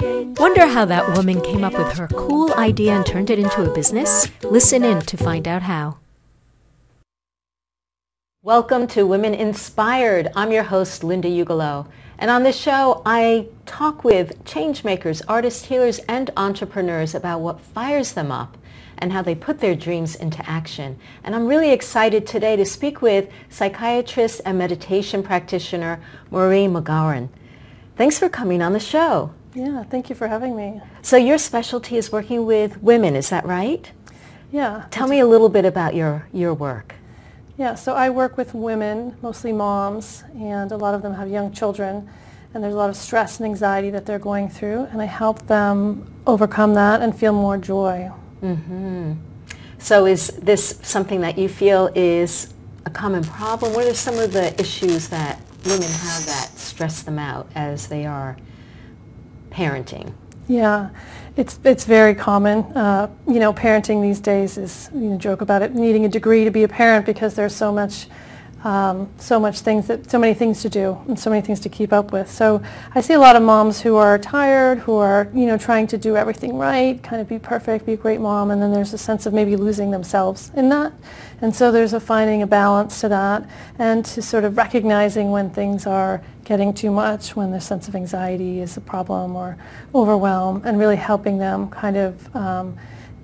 Wonder how that woman came up with her cool idea and turned it into a business? Listen in to find out how. Welcome to Women Inspired. I'm your host, Linda Ugalow. And on this show, I talk with changemakers, artists, healers, and entrepreneurs about what fires them up and how they put their dreams into action. And I'm really excited today to speak with psychiatrist and meditation practitioner, Maureen McGowan. Thanks for coming on the show. Yeah, thank you for having me. So your specialty is working with women, is that right? Yeah. Tell me a little bit about your work. Yeah, so I work with women, mostly moms, and a lot of them have young children, and there's a lot of stress and anxiety that they're going through, and I help them overcome that and feel more joy. Mm-hmm. So is this something that you feel is a common problem? What are some of the issues that women have that stress them out as they are parenting? Yeah, it's very common. You know, parenting these days is, you know, joke about it, needing a degree to be a parent because there's so many things to do and so many things to keep up with. So I see a lot of moms who are tired, who are, you know, trying to do everything right, kind of be perfect, be a great mom, and then there's a sense of maybe losing themselves in that. And so there's a finding a balance to that and to sort of recognizing when things are getting too much, when the sense of anxiety is a problem or overwhelm, and really helping them kind of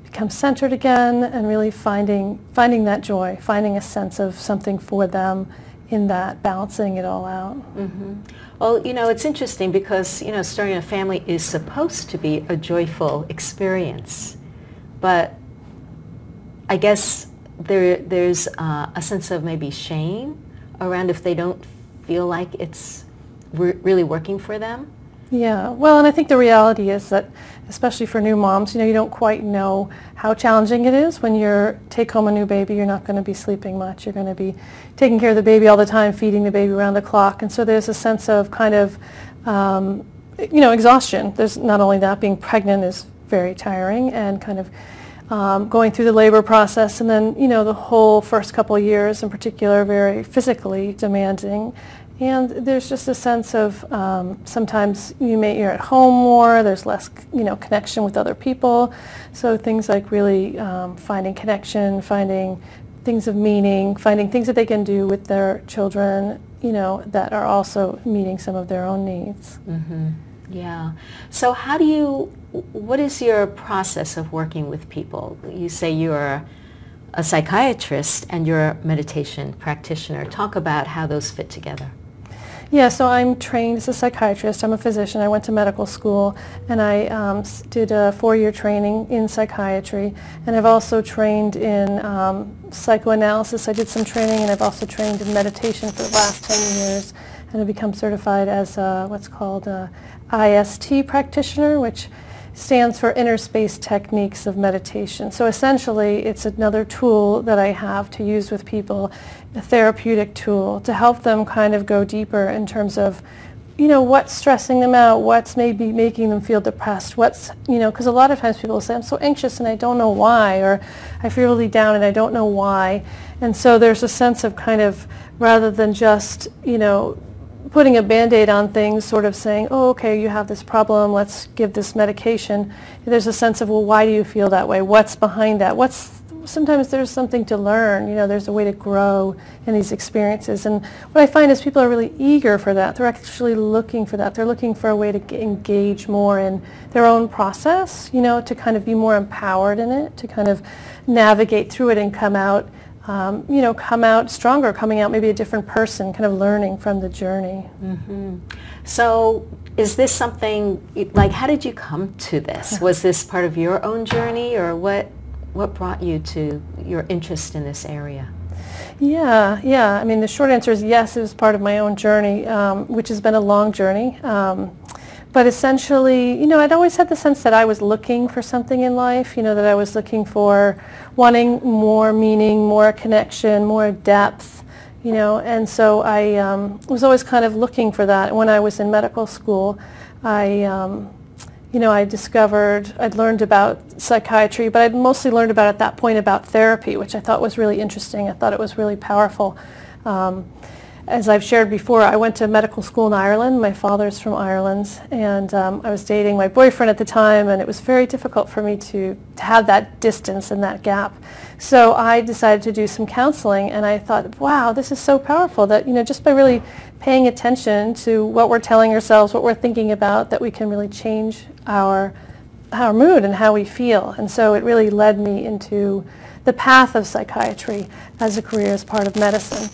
become centered again and really finding that joy, finding a sense of something for them in that, balancing it all out. Mm-hmm. Well, you know, it's interesting because, you know, starting a family is supposed to be a joyful experience, but I guess there's a sense of maybe shame around if they don't feel like it's really working for them. Yeah, well, and I think the reality is that, especially for new moms, you know, you don't quite know how challenging it is when you take home a new baby. You're not going to be sleeping much. You're going to be taking care of the baby all the time, feeding the baby around the clock. And so there's a sense of kind of, you know, exhaustion. There's not only that, being pregnant is very tiring, and kind of going through the labor process, and then, you know, the whole first couple of years in particular, very physically demanding. And there's just a sense of sometimes you're at home more, there's less, you know, connection with other people. So things like really finding connection, finding things of meaning, finding things that they can do with their children, you know, that are also meeting some of their own needs. Mm-hmm. Yeah. So what is your process of working with people? You say you're a psychiatrist and you're a meditation practitioner. Talk about how those fit together. Yeah, so I'm trained as a psychiatrist. I'm a physician. I went to medical school, and I did a 4-year training in psychiatry. And I've also trained in psychoanalysis. I did some training, and I've also trained in meditation for the last 10 years. And I've become certified as what's called a IST practitioner, which stands for Inner Space Techniques of Meditation. So essentially, it's another tool that I have to use with people, a therapeutic tool, to help them kind of go deeper in terms of, you know, what's stressing them out, what's maybe making them feel depressed, what's, you know, because a lot of times people will say, I'm so anxious and I don't know why, or I feel really down and I don't know why. And so there's a sense of kind of, rather than just, you know, putting a Band-Aid on things, sort of saying, oh, okay, you have this problem, let's give this medication. There's a sense of, well, why do you feel that way? What's behind that? Sometimes there's something to learn, you know, there's a way to grow in these experiences. And what I find is people are really eager for that. They're actually looking for that. They're looking for a way to engage more in their own process, you know, to kind of be more empowered in it, to kind of navigate through it and come out, you know, come out stronger, coming out maybe a different person, kind of learning from the journey. Mm-hmm. So is this something, like, how did you come to this? Was this part of your own journey, or what brought you to your interest in this area? Yeah. I mean, the short answer is yes, it was part of my own journey, which has been a long journey. But essentially, you know, I'd always had the sense that I was looking for something in life, you know, that I was looking for, wanting more meaning, more connection, more depth, you know, and so I was always kind of looking for that. When I was in medical school, I'd learned about psychiatry, but I'd mostly learned about, at that point, about therapy, which I thought was really interesting. I thought it was really powerful. As I've shared before, I went to medical school in Ireland. My father's from Ireland, and I was dating my boyfriend at the time, and it was very difficult for me to have that distance and that gap. So I decided to do some counseling, and I thought, wow, this is so powerful that, you know, just by really paying attention to what we're telling ourselves, what we're thinking about, that we can really change our mood and how we feel. And so it really led me into the path of psychiatry as a career as part of medicine.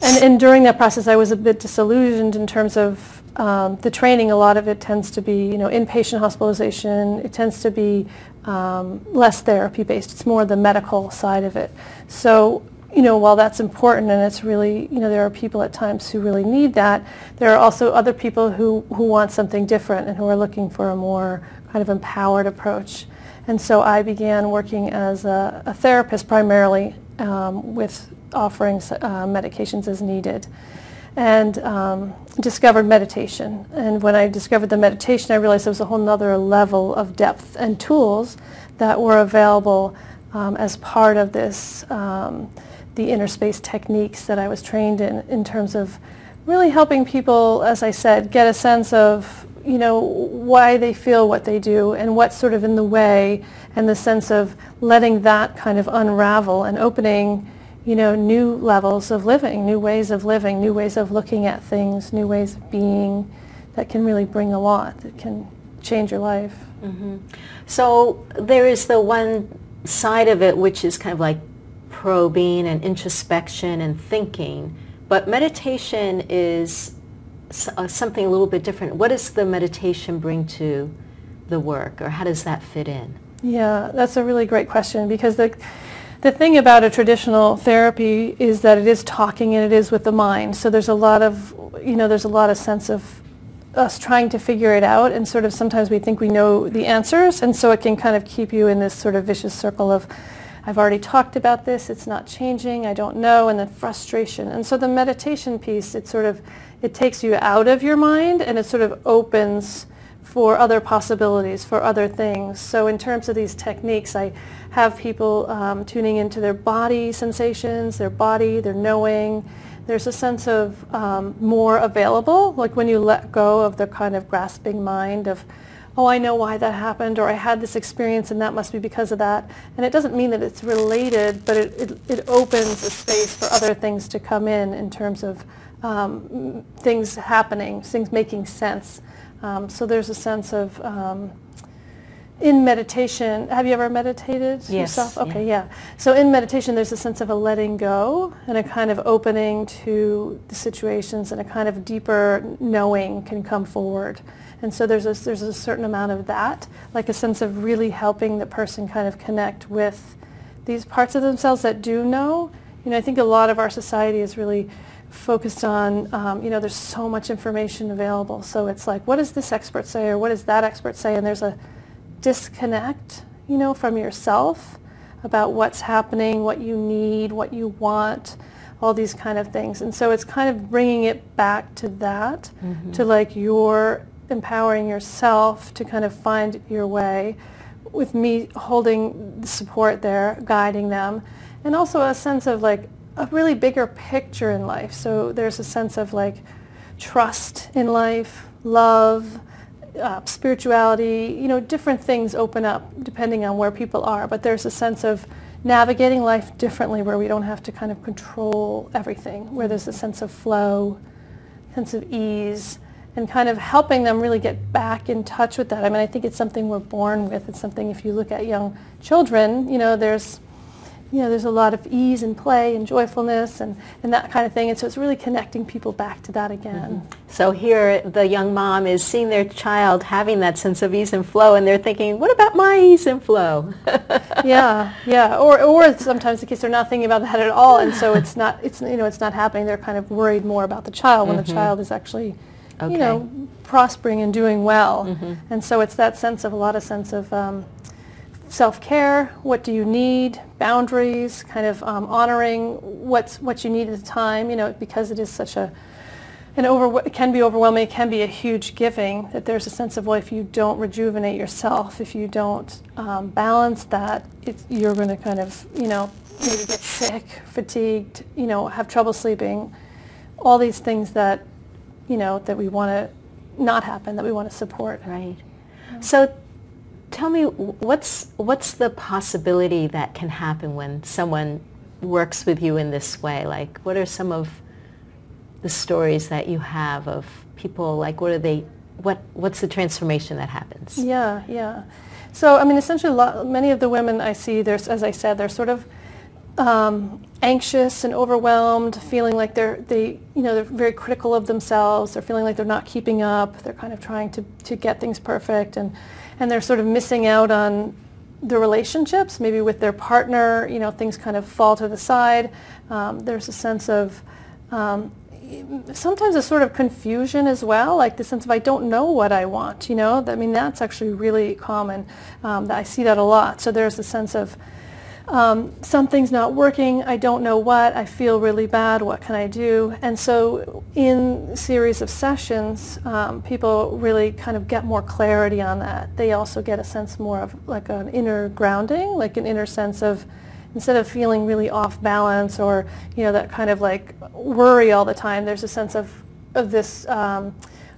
And during that process, I was a bit disillusioned in terms of the training. A lot of it tends to be, you know, inpatient hospitalization. It tends to be less therapy-based. It's more the medical side of it. So, you know, while that's important and it's really, you know, there are people at times who really need that, there are also other people who want something different and who are looking for a more kind of empowered approach. And so I began working as a therapist primarily with offering medications as needed, and discovered meditation. And when I discovered the meditation, I realized there was a whole nother level of depth and tools that were available as part of this, the inner space techniques that I was trained in terms of really helping people, as I said, get a sense of, you know, why they feel what they do and what's sort of in the way, and the sense of letting that kind of unravel and opening, you know, new levels of living, new ways of looking at things, new ways of being that can really bring a lot, that can change your life. Mm-hmm. So there is the one side of it which is kind of like probing and introspection and thinking, but meditation is something a little bit different. What does the meditation bring to the work, or how does that fit in? Yeah, that's a really great question, because the thing about a traditional therapy is that it is talking and it is with the mind. So there's a lot of, you know, there's a lot of sense of us trying to figure it out, and sort of sometimes we think we know the answers, and so it can kind of keep you in this sort of vicious circle of, I've already talked about this, it's not changing, I don't know, and then frustration. And so the meditation piece, it sort of, it takes you out of your mind and it sort of opens for other possibilities, for other things. So in terms of these techniques, I have people tuning into their body sensations, their body, their knowing. There's a sense of more available, like when you let go of the kind of grasping mind of, oh, I know why that happened, or I had this experience and that must be because of that. And it doesn't mean that it's related, but it opens a space for other things to come in terms of things happening, things making sense. So there's a sense of, in meditation, have you ever meditated yourself? Okay, yeah. So in meditation, there's a sense of a letting go and a kind of opening to the situations, and a kind of deeper knowing can come forward. And so there's a certain amount of that, like a sense of really helping the person kind of connect with these parts of themselves that do know. You know, I think a lot of our society is really focused on, you know, there's so much information available. So it's like, what does this expert say, or what does that expert say? And there's a disconnect, you know, from yourself about what's happening, what you need, what you want, all these kind of things. And so it's kind of bringing it back to that, mm-hmm. to like you're empowering yourself to kind of find your way, with me holding the support there, guiding them. And also a sense of like a really bigger picture in life. So there's a sense of like trust in life, love, spirituality, you know, different things open up depending on where people are. But there's a sense of navigating life differently, where we don't have to kind of control everything, where there's a sense of flow, sense of ease, and kind of helping them really get back in touch with that. I mean, I think it's something we're born with. It's something, if you look at young children, you know, there's a lot of ease and play and joyfulness and that kind of thing. And so it's really connecting people back to that again. Mm-hmm. So here the young mom is seeing their child having that sense of ease and flow, and they're thinking, what about my ease and flow? Yeah. Or sometimes the kids are not thinking about that at all, and so it's not happening. They're kind of worried more about the child when mm-hmm. the child is actually, okay. you know, prospering and doing well. Mm-hmm. And so it's that sense of self-care, what do you need, boundaries, kind of honoring what you need at the time, you know, because it is such it can be overwhelming, it can be a huge giving, that there's a sense of, well, if you don't rejuvenate yourself, if you don't balance that, you're going to kind of, you know, maybe get sick, fatigued, you know, have trouble sleeping, all these things that, you know, that we want to not happen, that we want to support. Right. So tell me, what's the possibility that can happen when someone works with you in this way? Like, what are some of the stories that you have of people, like, what are they, what's the transformation that happens? Yeah, yeah. So, I mean, essentially, many of the women I see, as I said, they're sort of anxious and overwhelmed, feeling like they're very critical of themselves. They're feeling like they're not keeping up. They're kind of trying to get things perfect, and they're sort of missing out on their relationships, maybe with their partner. You know, things kind of fall to the side. There's a sense of sometimes a sort of confusion as well, like the sense of I don't know what I want. You know, I mean, that's actually really common. I see that a lot. So there's a sense of something's not working, I don't know what, I feel really bad, what can I do? And so in a series of sessions, people really kind of get more clarity on that. They also get a sense more of like an inner grounding, like an inner sense of, instead of feeling really off balance or, you know, that kind of like worry all the time, there's a sense of this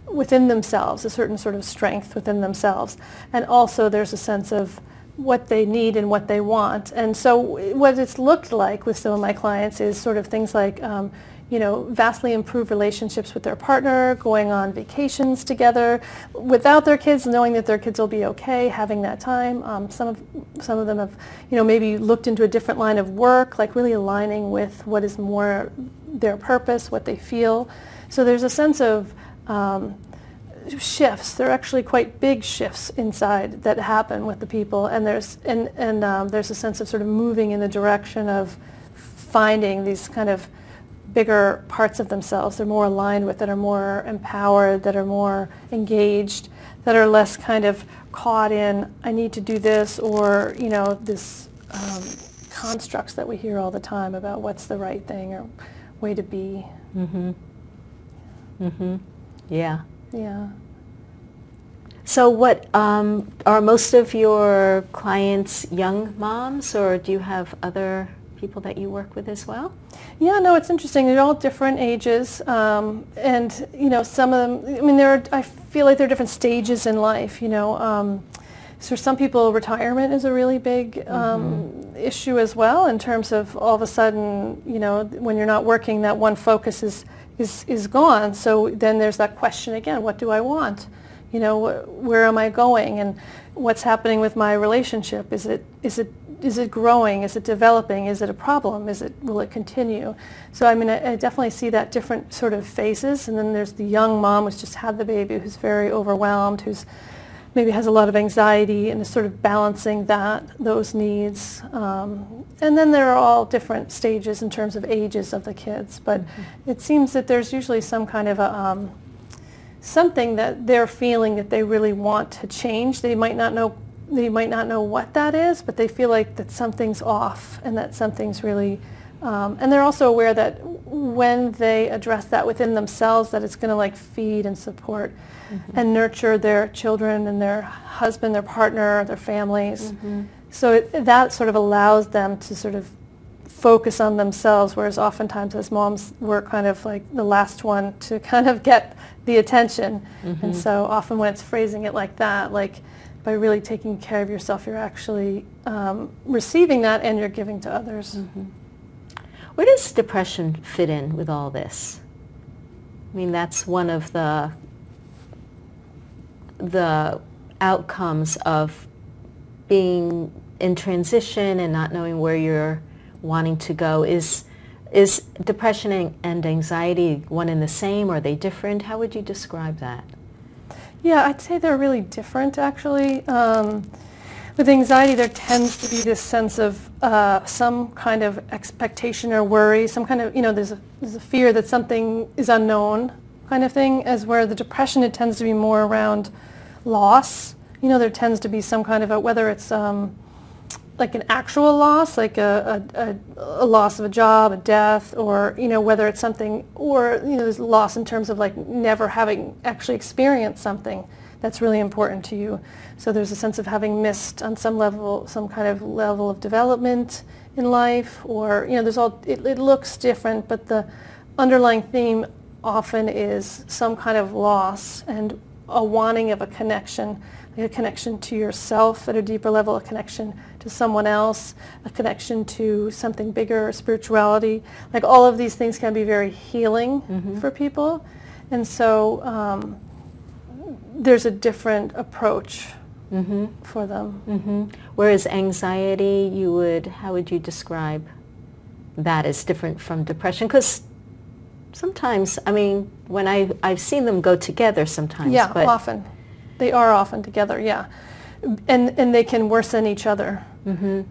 within themselves, a certain sort of strength within themselves. And also there's a sense of what they need and what they want. And so what it's looked like with some of my clients is sort of things like, you know, vastly improved relationships with their partner, going on vacations together without their kids, knowing that their kids will be okay, having that time. Some of them have, you know, maybe looked into a different line of work, like really aligning with what is more their purpose, what they feel. So there's a sense of shifts. They're actually quite big shifts inside that happen with the people, and there's a sense of sort of moving in the direction of finding these kind of bigger parts of themselves they're more aligned with, that are more empowered, that are more engaged, that are less kind of caught in I need to do this, or, you know, this constructs that we hear all the time about what's the right thing or way to be. Mm-hmm. Mm-hmm. Yeah. Yeah. So what, are most of your clients young moms, or do you have other people that you work with as well? Yeah, no, it's interesting. They're all different ages, and, you know, some of them, I mean, I feel like there are different stages in life, you know. So for some people, retirement is a really big issue as well, in terms of all of a sudden, you know, when you're not working, that one focus is gone. So then there's that question again, what do I want? You know, where am I going, and what's happening with my relationship? Is it growing? Is it developing? Is it a problem? Will it continue? So I mean, I definitely see that different sort of phases. And then there's the young mom who's just had the baby, who's very overwhelmed, who's maybe has a lot of anxiety, and is sort of balancing those needs. And then there are all different stages in terms of ages of the kids. But it seems that there's usually some kind of a, something that they're feeling that they really want to change. They might not know what that is, but they feel like that something's off, and that something's really, and they're also aware that when they address that within themselves, that it's going to like feed and support and nurture their children and their husband, their partner, their families. Mm-hmm. So that sort of allows them to sort of focus on themselves, whereas oftentimes as moms, we're kind of like the last one to kind of get the attention. Mm-hmm. And so often when it's phrasing it like that, like by really taking care of yourself, you're actually receiving that, and you're giving to others. Mm-hmm. Where does depression fit in with all this? I mean, that's one of the outcomes of being in transition and not knowing where you're wanting to go. Is depression and anxiety one and the same? Are they different? How would you describe that? Yeah, I'd say they're really different, actually. With anxiety, there tends to be this sense of some kind of expectation or worry, some kind of, you know, there's a fear that something is unknown kind of thing, as where the depression, it tends to be more around loss. You know, there tends to be some kind of a, whether it's like an actual loss, like a loss of a job, a death, or, you know, whether it's something, or, you know, there's loss in terms of like never having actually experienced something that's really important to you. So there's a sense of having missed on some level, some kind of level of development in life, or, you know, there's all, it looks different, but the underlying theme often is some kind of loss and a wanting of a connection, like a connection to yourself at a deeper level, a connection to someone else, a connection to something bigger, spirituality. Like all of these things can be very healing for people. And so there's a different approach for them. Whereas anxiety, you would, how would you describe that as different from depression? Because sometimes, I mean, when I've seen them go together sometimes. Yeah, but often. They are often together, yeah. And they can worsen each other.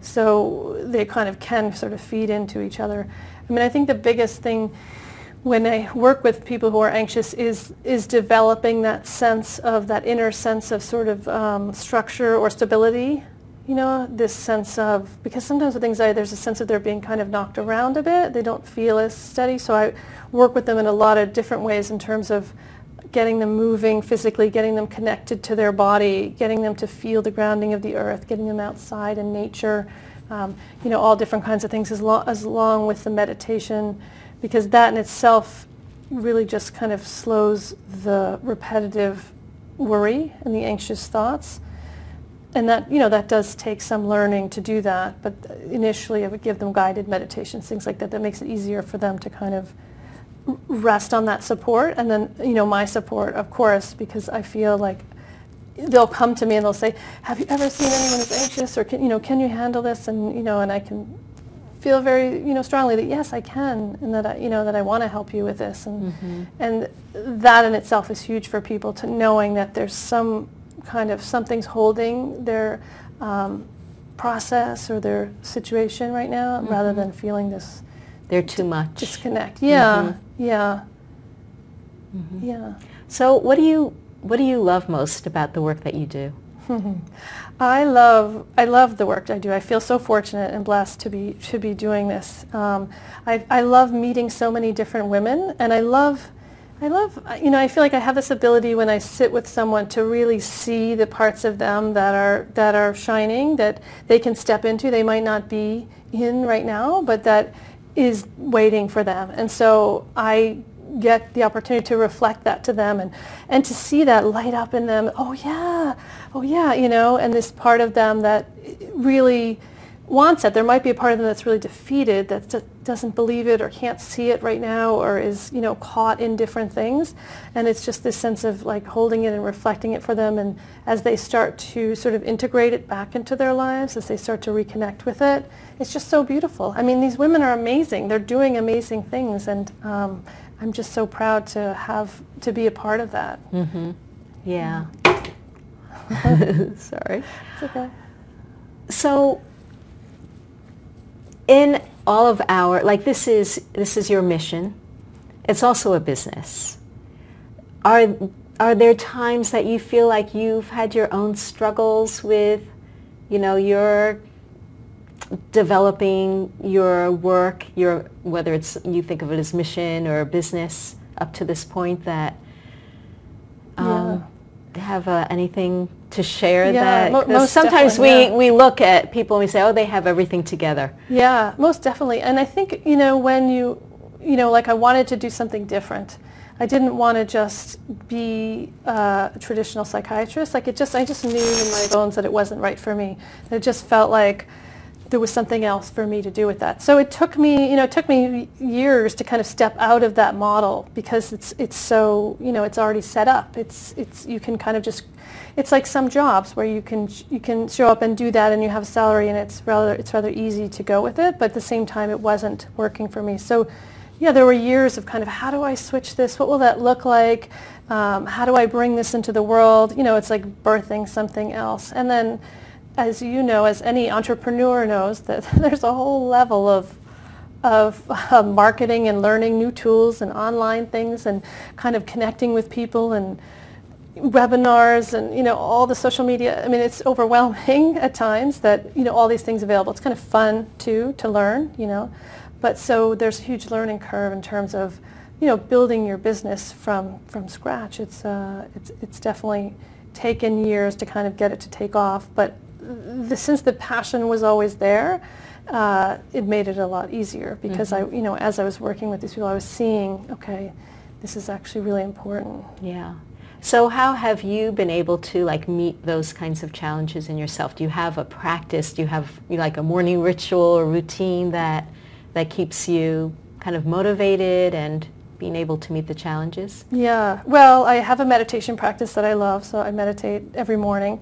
So they kind of can sort of feed into each other. I mean, I think the biggest thing when I work with people who are anxious is developing that sense of, that inner sense of sort of structure or stability. You know, this sense of, because sometimes with anxiety there's a sense of they're being kind of knocked around a bit. They don't feel as steady. So I work with them in a lot of different ways in terms of getting them moving physically, getting them connected to their body, getting them to feel the grounding of the earth, getting them outside in nature, you know, all different kinds of things as long with the meditation, because that in itself really just kind of slows the repetitive worry and the anxious thoughts. And that, you know, that does take some learning to do that, but initially I would give them guided meditations, things like that, that makes it easier for them to kind of rest on that support. And then, you know, my support, of course, because I feel like they'll come to me and they'll say, have you ever seen anyone who's anxious, or can you handle this? And, you know, and I can feel very, you know, strongly that yes, I can, and that I, you know, that I want to help you with this. And and that in itself is huge for people, to knowing that there's some kind of, something's holding their process or their situation right now, rather than feeling this they're too much disconnect. So what do you love most about the work that you do? I love the work I do. I feel so fortunate and blessed to be doing this. I love meeting so many different women, and I love, you know, I feel like I have this ability when I sit with someone to really see the parts of them that are shining, that they can step into, they might not be in right now, but that is waiting for them. And so I get the opportunity to reflect that to them and to see that light up in them. Oh yeah, you know, and this part of them that really wants it. There might be a part of them that's really defeated, that doesn't believe it or can't see it right now, or is, you know, caught in different things. And it's just this sense of like holding it and reflecting it for them. And as they start to sort of integrate it back into their lives, as they start to reconnect with it, it's just so beautiful. I mean, these women are amazing. They're doing amazing things. And I'm just so proud to be a part of that. Yeah. Sorry. It's okay. So in all of our, like, this is your mission. It's also a business. Are there times that you feel like you've had your own struggles with, you know, your developing your work, your, whether it's you think of it as mission or business up to this point, that have anything to share that? Sometimes we look at people and we say, oh, they have everything together. Yeah, most definitely. And I think, you know, when you know, like I wanted to do something different. I didn't want to just be a traditional psychiatrist. Like I just knew in my bones that it wasn't right for me. And it just felt like there was something else for me to do with that. So it took me years to kind of step out of that model, because it's so, you know, it's already set up. It's you can kind of just, it's like some jobs where you can show up and do that and you have a salary, and it's rather easy to go with it, but at the same time it wasn't working for me. So yeah, there were years of kind of, how do I switch this? What will that look like? How do I bring this into the world? You know, it's like birthing something else. And then, as you know, as any entrepreneur knows, that there's a whole level of marketing and learning new tools and online things and kind of connecting with people and webinars and, you know, all the social media. I mean, it's overwhelming at times that, you know, all these things available. It's kind of fun too to learn, you know, but so there's a huge learning curve in terms of, you know, building your business from scratch. It's definitely taken years to kind of get it to take off, but since the passion was always there it made it a lot easier because I, you know, as I was working with these people, I was seeing, okay, this is actually really important. Yeah. So how have you been able to like meet those kinds of challenges in yourself? Do you have a practice? Do you have like a morning ritual or routine that keeps you kind of motivated and being able to meet the challenges? Yeah. Well, I have a meditation practice that I love, so I meditate every morning.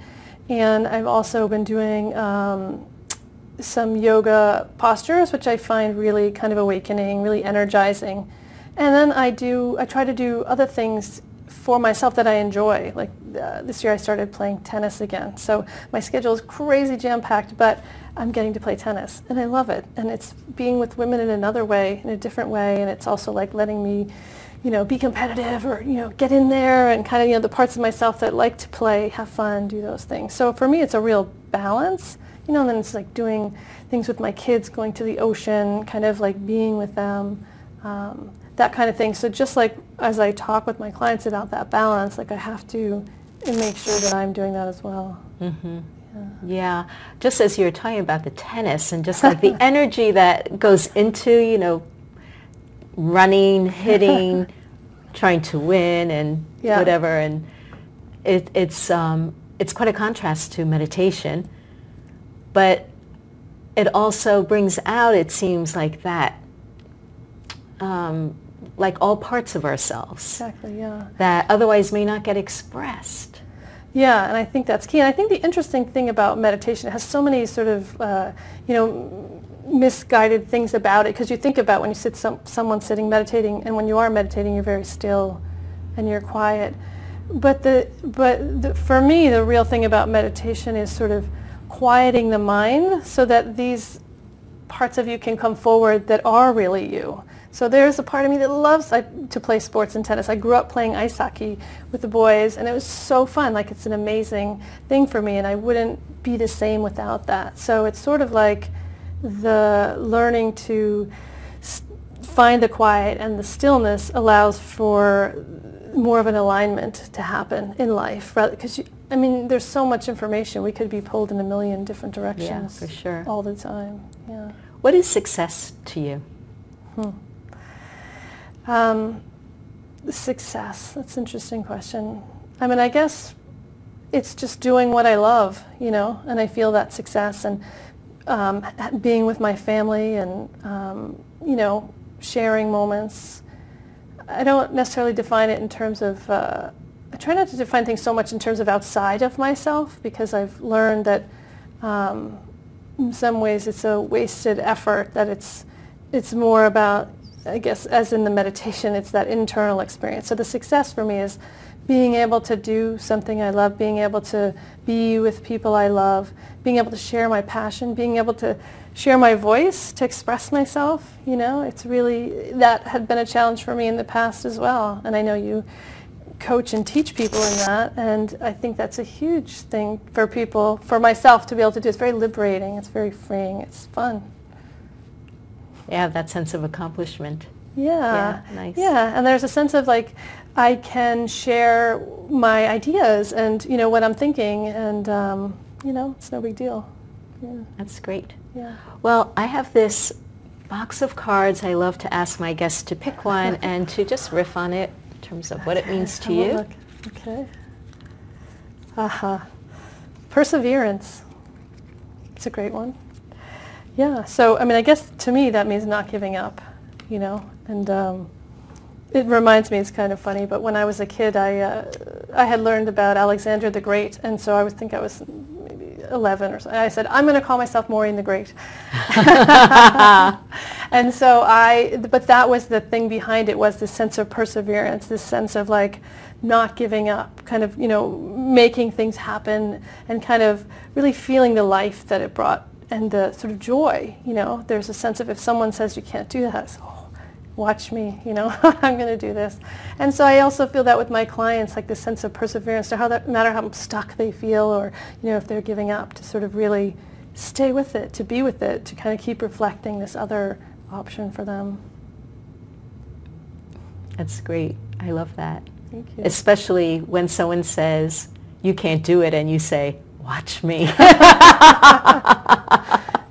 And I've also been doing some yoga postures, which I find really kind of awakening, really energizing. And then I try to do other things for myself that I enjoy. Like this year I started playing tennis again. So my schedule is crazy jam-packed, but I'm getting to play tennis and I love it. And it's being with women in another way, in a different way, and it's also like letting me, you know, be competitive or, you know, get in there and kind of, you know, the parts of myself that like to play, have fun, do those things. So for me it's a real balance, you know, and then it's like doing things with my kids, going to the ocean, kind of like being with them. That kind of thing. So just like as I talk with my clients about that balance, like I have to make sure that I'm doing that as well. Mm-hmm. Yeah. Just as you were talking about the tennis and just like the energy that goes into, you know, running, hitting, trying to win and whatever. And it's quite a contrast to meditation. But it also brings out, it seems like that, like all parts of ourselves. Exactly, yeah. That otherwise may not get expressed. Yeah, and I think that's key. And I think the interesting thing about meditation, it has so many sort of, you know, misguided things about it, because you think about when you sit someone sitting meditating, and when you are meditating, you're very still and you're quiet. But for me, the real thing about meditation is sort of quieting the mind so that these parts of you can come forward that are really you. So there's a part of me that loves to play sports and tennis. I grew up playing ice hockey with the boys, and it was so fun. Like, it's an amazing thing for me, and I wouldn't be the same without that. So it's sort of like the learning to find the quiet and the stillness allows for more of an alignment to happen in life. Because, I mean, there's so much information. We could be pulled in a million different directions for sure. All the time. Yeah. What is success to you? Success, that's an interesting question. I mean, I guess it's just doing what I love, you know, and I feel that success, and being with my family and, you know, sharing moments. I don't necessarily define it in terms of, I try not to define things so much in terms of outside of myself, because I've learned that in some ways it's a wasted effort, that it's more about, I guess, as in the meditation, it's that internal experience. So the success for me is being able to do something I love, being able to be with people I love, being able to share my passion, being able to share my voice, to express myself. You know, it's really, that had been a challenge for me in the past as well. And I know you coach and teach people in that, and I think that's a huge thing for people, for myself to be able to do. It's very liberating, it's very freeing, it's fun. Yeah, that sense of accomplishment. Yeah. Yeah, nice. Yeah, and there's a sense of like, I can share my ideas and, you know, what I'm thinking, and, you know, it's no big deal. Yeah. That's great. Yeah. Well, I have this box of cards. I love to ask my guests to pick one and to just riff on it in terms of what it means to you. Look. Okay. Perseverance. It's a great one. Yeah, so, I mean, I guess to me that means not giving up, you know, and it reminds me, it's kind of funny, but when I was a kid, I had learned about Alexander the Great, and so I would think I was maybe 11 or something. I said, I'm going to call myself Maureen the Great. And so but that was the thing behind it, was this sense of perseverance, this sense of like not giving up, kind of, you know, making things happen and kind of really feeling the life that it brought. And the sort of joy, you know, there's a sense of if someone says you can't do that, it's, oh, watch me, you know, I'm going to do this. And so I also feel that with my clients, like the sense of perseverance, no matter how stuck they feel or, you know, if they're giving up, to sort of really stay with it, to be with it, to kind of keep reflecting this other option for them. That's great. I love that. Thank you. Especially when someone says, you can't do it, and you say, watch me.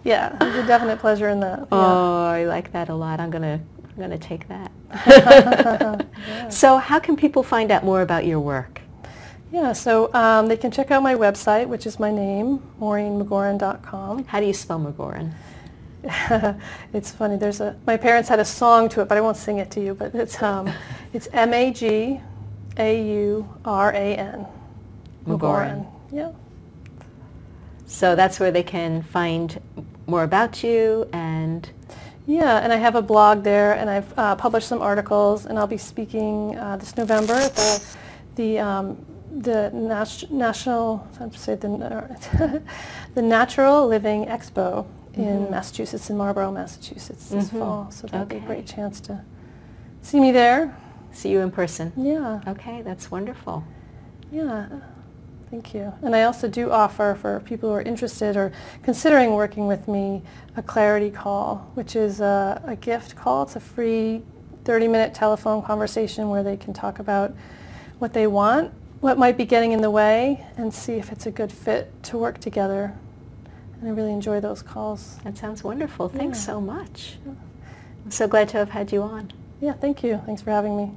Yeah, there's a definite pleasure in that. Yeah. Oh, I like that a lot. I'm gonna take that. Yeah. So how can people find out more about your work? Yeah, so they can check out my website, which is my name, MaureenMagauran.com. How do you spell Magauran? It's funny. There's a my parents had a song to it, but I won't sing it to you. But it's M-A-G-A-U-R-A-N. Magauran. Yeah. So that's where they can find more about you and. Yeah, and I have a blog there, and I've published some articles, and I'll be speaking this November at the Natural Living Expo in Massachusetts, in Marlboro, Massachusetts, this fall. So that'll be a great chance to see me there. See you in person. Yeah. Okay, that's wonderful. Yeah. Thank you. And I also do offer, for people who are interested or considering working with me, a clarity call, which is a gift call. It's a free 30-minute telephone conversation where they can talk about what they want, what might be getting in the way, and see if it's a good fit to work together. And I really enjoy those calls. That sounds wonderful. Thanks so much. Yeah. I'm so glad to have had you on. Yeah, thank you. Thanks for having me.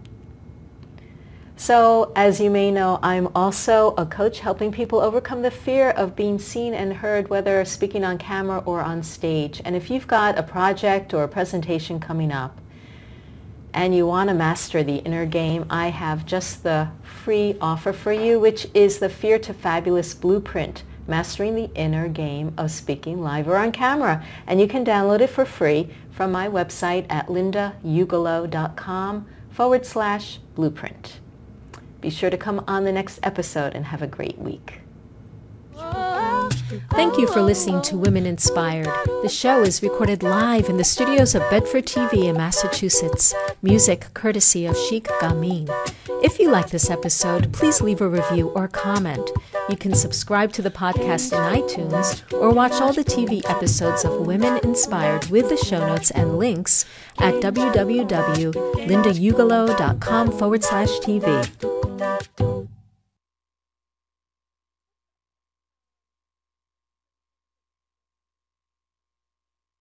So, as you may know, I'm also a coach helping people overcome the fear of being seen and heard, whether speaking on camera or on stage. And if you've got a project or a presentation coming up and you want to master the inner game, I have just the free offer for you, which is the Fear to Fabulous Blueprint, Mastering the Inner Game of Speaking Live or on Camera. And you can download it for free from my website at lindaugalow.com/blueprint. Be sure to come on the next episode and have a great week. Thank you for listening to Women Inspired. The show is recorded live in the studios of Bedford TV in Massachusetts. Music courtesy of Chic Gamine. If you like this episode, please leave a review or comment. You can subscribe to the podcast in iTunes or watch all the TV episodes of Women Inspired with the show notes and links at www.lindaugalow.com/TV.